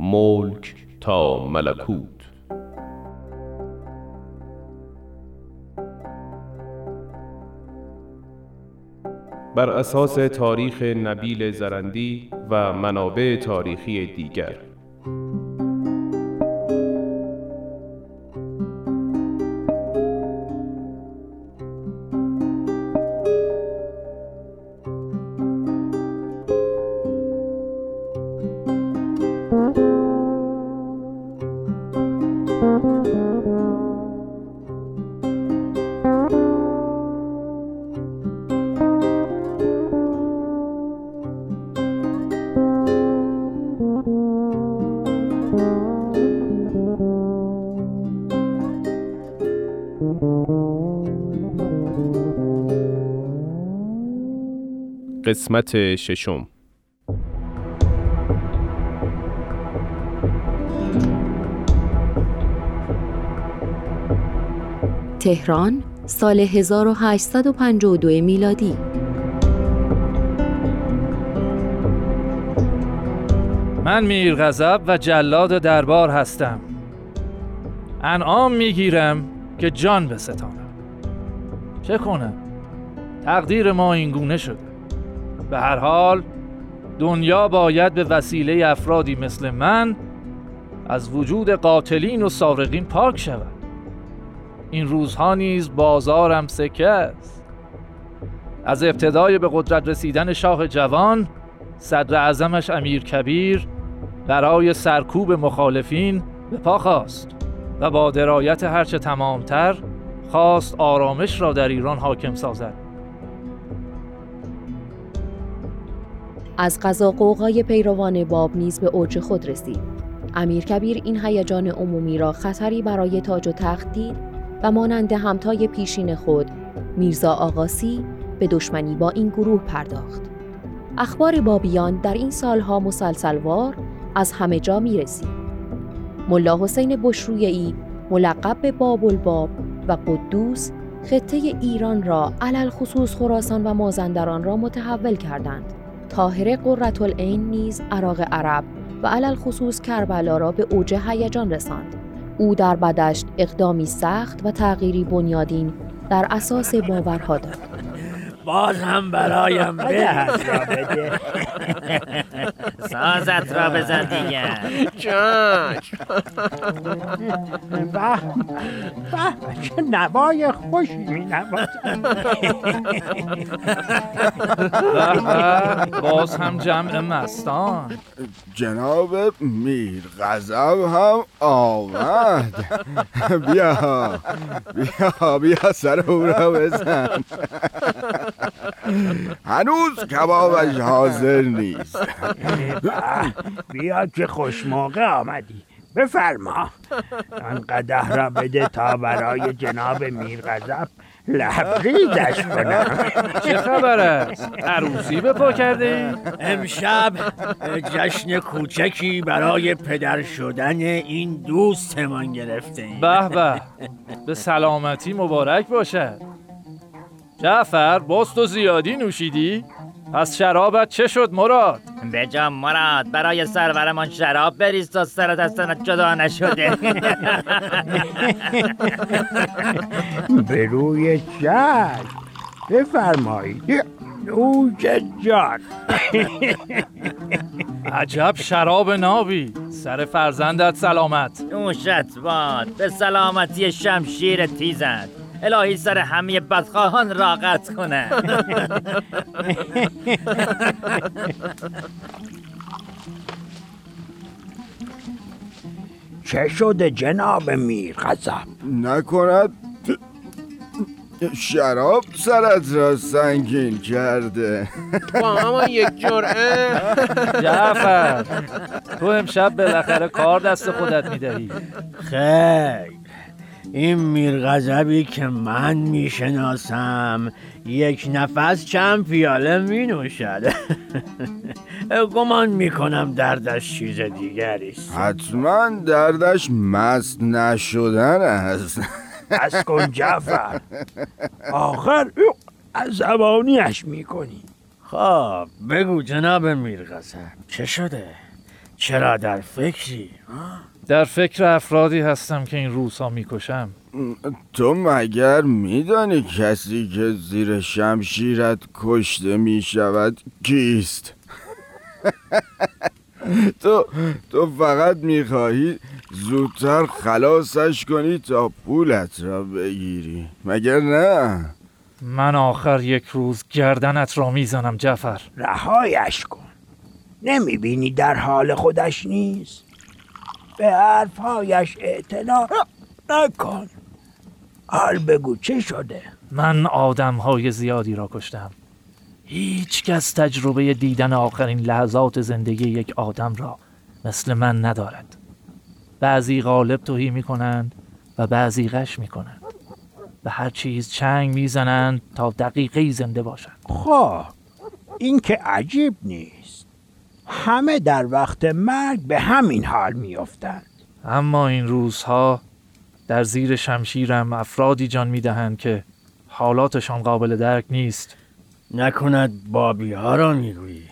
ملک تا ملکوت. بر اساس تاریخ نبیل زرندی و منابع تاریخی دیگر. قسمت ششم. تهران سال 1852 میلادی. من میرغضب و جلاد دربار هستم. انعام میگیرم که جان بستانم. چه کنم؟ تقدیر ما اینگونه شد. به هر حال دنیا باید به وسیله افرادی مثل من از وجود قاتلین و سارقین پاک شود. این روزها نیز بازارم سکه است. از ابتدای به قدرت رسیدن شاه جوان، صدر اعظمش امیرکبیر برای سرکوب مخالفین به پا خواست و با درایت هرچه تمامتر خواست آرامش را در ایران حاکم سازد. از قضا قوقای پیروان باب نیز به اوج خود رسید. امیرکبیر این هیجان عمومی را خطری برای تاج و تخت دید و مانند همتای پیشین خود میرزا آغاسی به دشمنی با این گروه پرداخت. اخبار بابیان در این سالها مسلسلوار از همه جا می رسید. ملا حسین بشرویه‌ای ملقب به باب‌الباب و قدوس خطه ایران را علل خصوص خراسان و مازندران را متحول کردند. طاهره قرةالعین نیز عراق عرب و علل خصوص کربلا را به اوج هیجان رساند. او در بدشت اقدامی سخت و تغییری بنیادین در اساس باورها داد. باز هم برایم بهت را بده. سازت را بزن دیگه. چاش. بح. بح. چه نوای خوشی می‌نوازی. باز هم جمع مستان. جناب میرغضب هم آمد. بیا. بیا سر او را بزن. هنوز کبابش حاضر نیست. بیا که خوش موقع آمدی. بفرما. آن قدح را بده تا برای جناب میرغضب لبریزش کنم. چه خبر است؟ عروسی به پا کردی؟ امشب جشن کوچکی برای پدر شدن این دوستمان گرفتیم. به به، به سلامتی مبارک باشد. جعفر، باز تو زیادی نوشیدی؟ پس شرابت چه شد مراد؟ بجام مراد، برای سرورمان شراب بریز تا سرت از تنت جدا نشده. به روی چشم، بفرمایید. نوش جان. عجب شراب نابی. سر فرزندت سلامت. نوشت باد، به سلامتی شمشیر تیزت. الهی سر همه بدخواهان راقت کنه. چه شده جناب میرغضب؟ نکند شراب سرت را سنگین کرده. با همان یک جرعه. جعفر، تو امشب بالاخره کار دست خودت میدهی. خیر، این میرغضبی که من میشناسم یک نفس چند پیاله مینوشد. گمان میکنم دردش چیز دیگریست. حتما دردش مست نشدن است. از کن جعفر، آخر عصبانیش میکنی. خب بگو جناب میرغضب، چه شده؟ چرا در فکری؟ در فکر افرادی هستم که این روزها میکشم. تو مگر میدانی کسی که زیر شمشیرت کشته میشود کیست؟ تو فقط میخواهی زودتر خلاصش کنی تا پولت را بگیری، مگر نه؟ من آخر یک روز گردنت را میزنم جعفر. رهایش کن، نمیبینی در حال خودش نیست؟ به حرفهایش اعتنا نکن. حال بگو چه شده؟ من آدمهای زیادی را کشتم. هیچ کس تجربه دیدن آخرین لحظات زندگی یک آدم را مثل من ندارد. بعضی غالب توهی میکنند و بعضی غش میکنند. به هر چیز چنگ میزنند تا دقیقه زنده باشند. خب این که عجیب نیست، همه در وقت مرگ به همین حال میافتند. اما این روزها در زیر شمشیرم افرادی جان میدهند که حالاتشان قابل درک نیست. نکند بابی ها را میگویی؟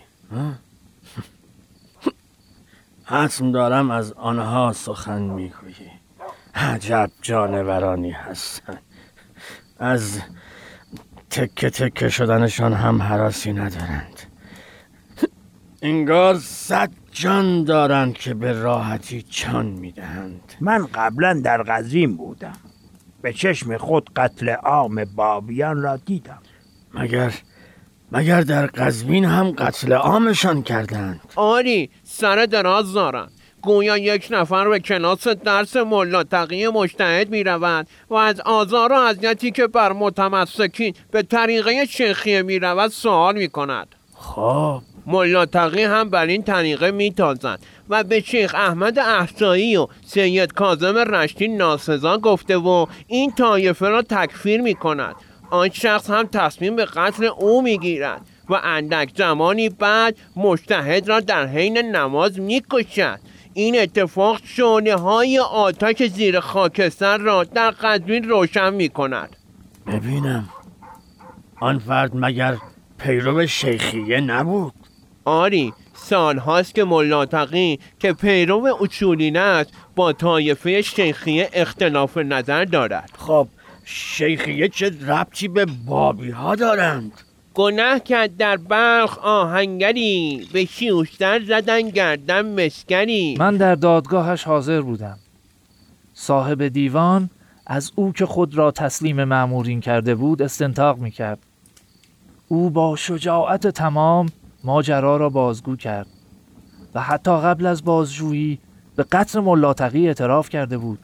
حتم دارم از آنها سخن میگویی. عجب جانورانی هستند. از تکه تکه شدنشان هم هراسی ندارند. انگار 100 جان دارند که به راحتی جان میدهند. من قبلا در قزوین بودم، به چشم خود قتل عام بابیان را دیدم. مگر در قزوین هم قتل عامشان کردند؟ آری، سر دراز دارند. گویا یک نفر به کلاس درس ملا تقی مجتهد می روند و از آزار و اذیتی که بر متمسکین به طریقه شیخیه می روند سوال می کند. خب ملا تقی هم بر این طریقه می تازند و به شیخ احمد احسائی و سید کاظم رشتی ناسزا گفته و این طایفه را تکفیر می کند. آن شخص هم تصمیم به قتل او میگیرد و اندک زمانی بعد مجتهد را در حین نماز میکشد. این اتفاق شعله های آتش زیر خاکستر را در قزوین روشن میکند. ببینم، آن فرد مگر پیرو شیخیه نبود؟ آری، سال هاست که ملا تقی که پیرو اصولین است با طایفه شیخیه اختلاف نظر دارد. خب شیخیه چه ربطی به بابی ها دارند؟ گناه کرد در بلخ آهنگری، به شیوشتر زدن گردن مسکری. من در دادگاهش حاضر بودم. صاحب دیوان از او که خود را تسلیم مأمورین کرده بود استنتاق میکرد. او با شجاعت تمام ماجرا را بازگو کرد و حتی قبل از بازجویی به قتل ملا تقی اعتراف کرده بود.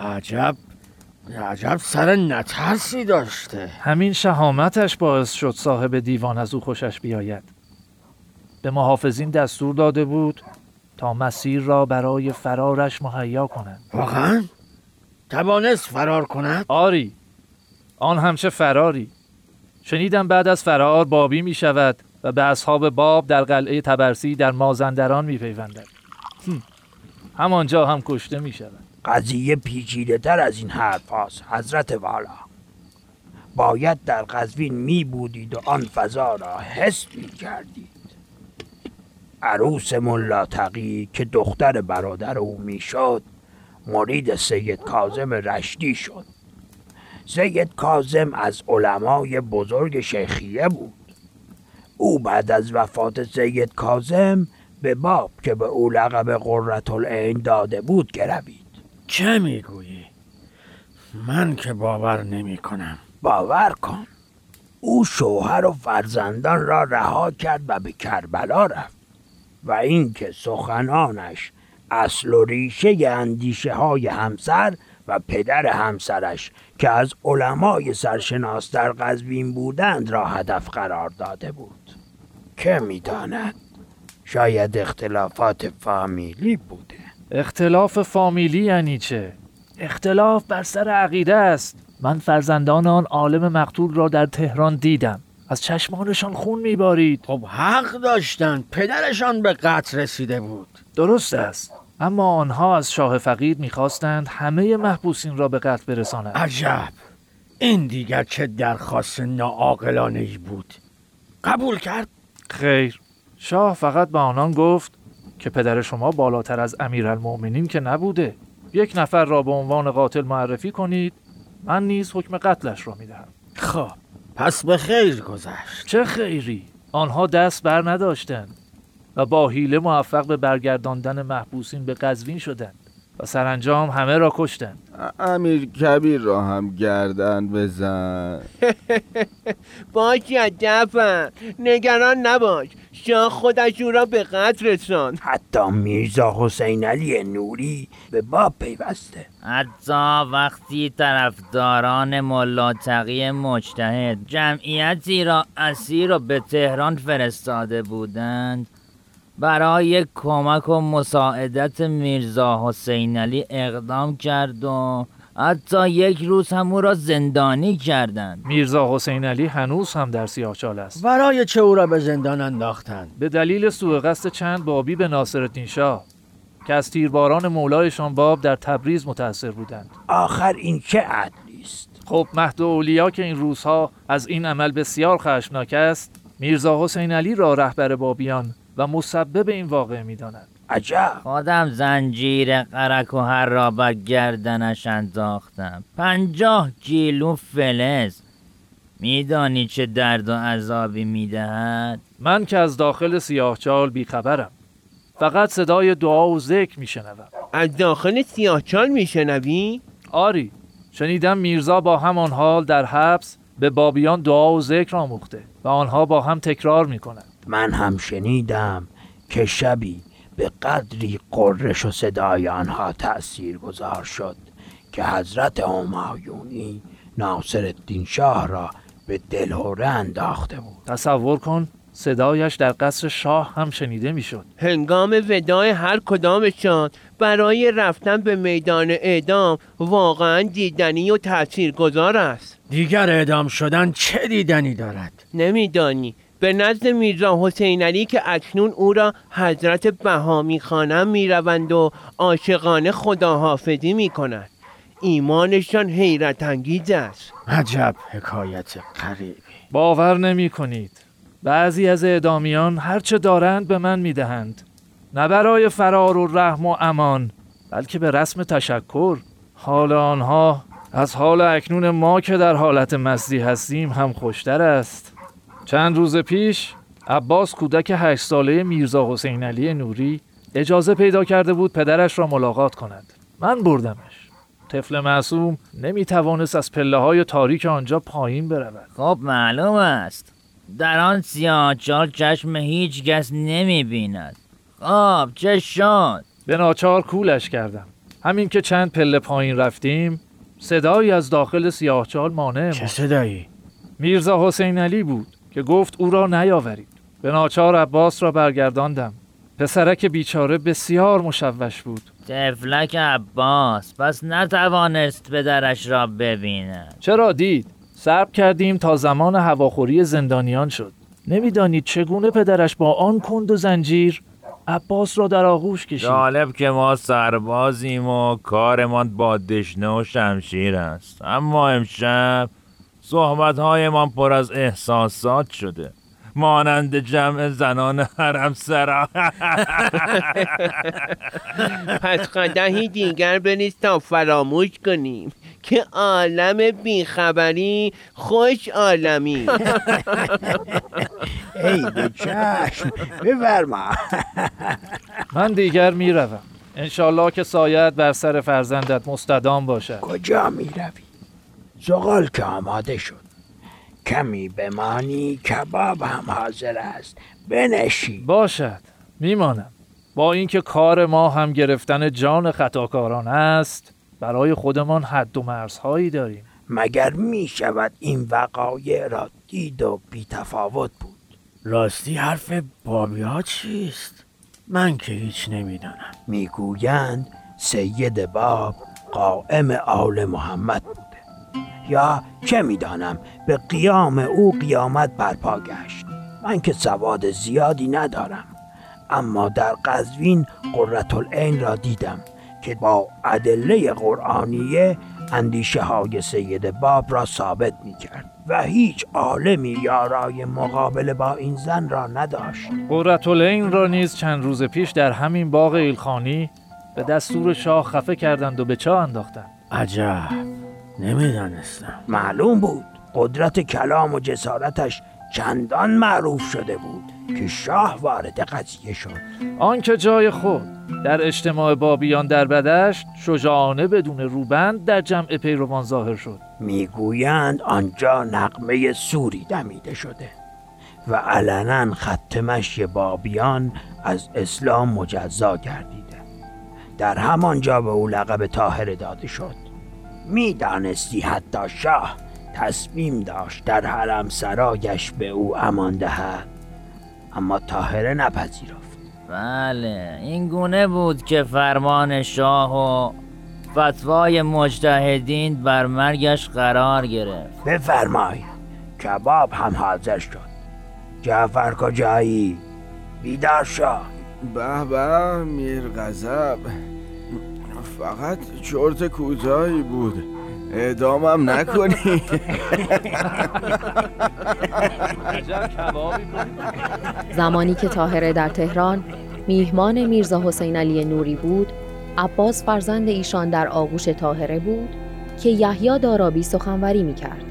عجب سر نترسی داشته. همین شهامتش باعث شد صاحب دیوان از او خوشش بیاید. به محافظین دستور داده بود تا مسیر را برای فرارش مهیا کنند. واقعا؟ توانست فرار کند؟ آری، آن همچه فراری. شنیدم بعد از فرار بابی می شود و به اصحاب باب در قلعه تبرسی در مازندران می پیوندد. همانجا هم کشته می شود. قضیه پیچیده تر از این حرف هست حضرت والا. باید در قزوین می بودید و آن فضا را حس می کردید. عروس ملا تقی که دختر برادر او می شد مرید سید کاظم رشتی شد. سید کاظم از علمای بزرگ شیخیه بود. او بعد از وفات سید کاظم به باب که به او لقب قرةالعین داده بود گروید. چه میگویی؟ من که باور نمی کنم. باور کن. او شوهر و فرزندان را رها کرد و به کربلا رفت و این که سخنانش اصل و ریشه اندیشه های همسر و پدر همسرش که از علمای سرشناس در قزوین بودند را هدف قرار داده بود. که میداند؟ شاید اختلافات فامیلی بوده. اختلاف فامیلی یعنی چه؟ اختلاف بر سر عقیده است. من فرزندان آن عالم مقتول را در تهران دیدم. از چشمانشان خون میبارید. خب حق داشتند، پدرشان به قتل رسیده بود. درست است، اما آنها از شاه فقید میخواستند همه محبوسین را به قتل برسانند. عجب، این دیگر چه درخواست ناعاقلانه‌ای بود. قبول کرد؟ خیر، شاه فقط به آنان گفت که پدر شما بالاتر از امیرالمومنین که نبوده. یک نفر را به عنوان قاتل معرفی کنید، من نیز حکم قتلش را میدهم. خب پس به خیر گذشت. چه خیری؟ آنها دست بر نداشتند و با حیله موفق به برگرداندن محبوسین به قزوین شدند و سرانجام همه را کشتند. امیرکبیر را هم گردن بزن. باش جعفر، نگران نباش، شاه خودش او را به قتل رساند. حتی میرزا حسین علی نوری به باب پیوسته. حتی وقتی طرفداران ملا تقی مجتهد جمعیتی را اسیر را به تهران فرستاده بودند برای کمک و مساعدت میرزا حسین علی اقدام کرد و حتی یک روز هم او را زندانی کردند. میرزا حسین علی هنوز هم در سیاح چال است. برای چه او را به زندان انداختند؟ به دلیل سوء قصد چند بابی به ناصرالدین شاه که از تیرباران مولایشان باب در تبریز متأثر بودند. آخر این چه عدلی است؟ خب مهد اولیا که این روزها از این عمل بسیار خشمناک است، میرزا حسین علی را رهبر بابیان و مسبب این واقعه می‌دانند. عجب. خودم زنجیر قرک و هر را بر گردنش انداختم، 50 کیلو فلز. میدانی چه درد و عذابی میدهد؟ من که از داخل سیاح چال بیخبرم، فقط صدای دعا و ذکر میشنوم. از داخل سیاح چال میشنوی؟ آری، شنیدم میرزا با همان حال در حبس به بابیان دعا و ذکر آموخته و آنها با هم تکرار میکنند. من هم شنیدم که شبی به قدری قررش و صدای آنها تأثیر گذار شد که حضرت همایونی ناصرالدین شاه را به دلهره انداخته بود. تصور کن صدایش در قصر شاه هم شنیده می شد. هنگام وداع هر کدامشان برای رفتن به میدان اعدام واقعا دیدنی و تأثیرگذار است. دیگر اعدام شدن چه دیدنی دارد؟ نمیدانی. به نزد میرزا حسین علی که اکنون او را حضرت بهامی خانم می روند و عاشقانه خداحافظی می کنند. ایمانشان حیرت انگیز است. عجب حکایت غریبی. باور نمی کنید. بعضی از اعدامیان هرچه دارند به من می دهند. نه برای فرار و رحم و امان، بلکه به رسم تشکر. حال آنها از حال اکنون ما که در حالت مستی هستیم هم خوشتر است. چند روز پیش عباس کودک 8 ساله میرزا حسین علی نوری اجازه پیدا کرده بود پدرش را ملاقات کند. من بردمش. طفل معصوم نمیتوانست از پله های تاریک آنجا پایین برود. خب معلوم است در آن سیاح چال چشم هیچ کس نمی بیند. خب چه شد؟ به ناچار کولش کردم. همین که چند پله پایین رفتیم صدایی از داخل سیاح چال مانع بود. چه صدایی؟ میرزا حسین علی بود که گفت او را نیاورید. به ناچار عباس را برگرداندم. پسرک بیچاره بسیار مشوش بود. طفلک عباس پس نتوانست پدرش را ببیند. چرا دید؟ صبر کردیم تا زمان هواخوری زندانیان شد. نمیدانید چگونه پدرش با آن کند و زنجیر عباس را در آغوش کشید. جالب که ما سربازیم و کارمان با دشنه و شمشیر است، اما امشب صحبت‌هایمان پر از احساسات شده، مانند جمع زنان حرم سرا. پس قدحی دیگر بریز تا فراموش کنیم که عالم بیخبری خوش عالمی. ای به چشم بفرما. من دیگر میروم. انشالله که سایت بر سر فرزندت مستدام باشد. کجا میروی؟ زغال که آماده شد، کمی بمانی، کباب هم حاضر است، بنشی. باشد میمانم. با اینکه کار ما هم گرفتن جان خطاکاران است، برای خودمان حد و مرزهایی داریم. مگر می شود این وقایع را دید و بی تفاوت بود؟ راستی حرف بابی ها چیست؟ من که هیچ نمیدانم. میگویند سید باب قائم آل محمد بود، یا چه میدانم به قیام او قیامت برپا گشت. من که سواد زیادی ندارم، اما در قزوین قرةالعین را دیدم که با ادله قرآنیه اندیشه های سید باب را ثابت می کرد و هیچ عالمی یارای مقابله با این زن را نداشت. قرةالعین را نیز چند روز پیش در همین باغ ایلخانی به دستور شاه خفه کردند و به چاه انداختند. عجب، نمیدانستم. معلوم بود. قدرت کلام و جسارتش چندان معروف شده بود که شاه وارد قضیه شد. آن که جای خود در اجتماع بابیان در بدشت شجاعانه بدون روبند در جمع پیروان ظاهر شد. میگویند آنجا نغمه سوری دمیده شده و علنا خط مشی بابیان از اسلام مجزا گردیده. در همانجا به او لقب طاهره داده شد. میدانستی حتی شاه تصمیم داشت در حرم سرایش به او امان دهد، اما طاهره نپذیرفت. بله، این گونه بود که فرمان شاه و فتوای مجتهدین بر مرگش قرار گرفت. بفرمایید. کباب هم حاضر شد. جعفر کجایی؟ بیدار شاه. به به میرغضب، فقط چرت کوتاهی بود، اعدامم نکنی. زمانی که طاهره در تهران میهمان میرزا حسین علی نوری بود، عباس فرزند ایشان در آغوش طاهره بود که یحیی دارابی سخنوری می کرد.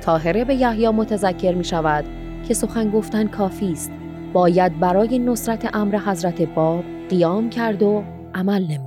طاهره به یحیی متذکر می شود که سخن گفتن کافی است، باید برای نصرت امر حضرت باب قیام کرد و عمل نمود.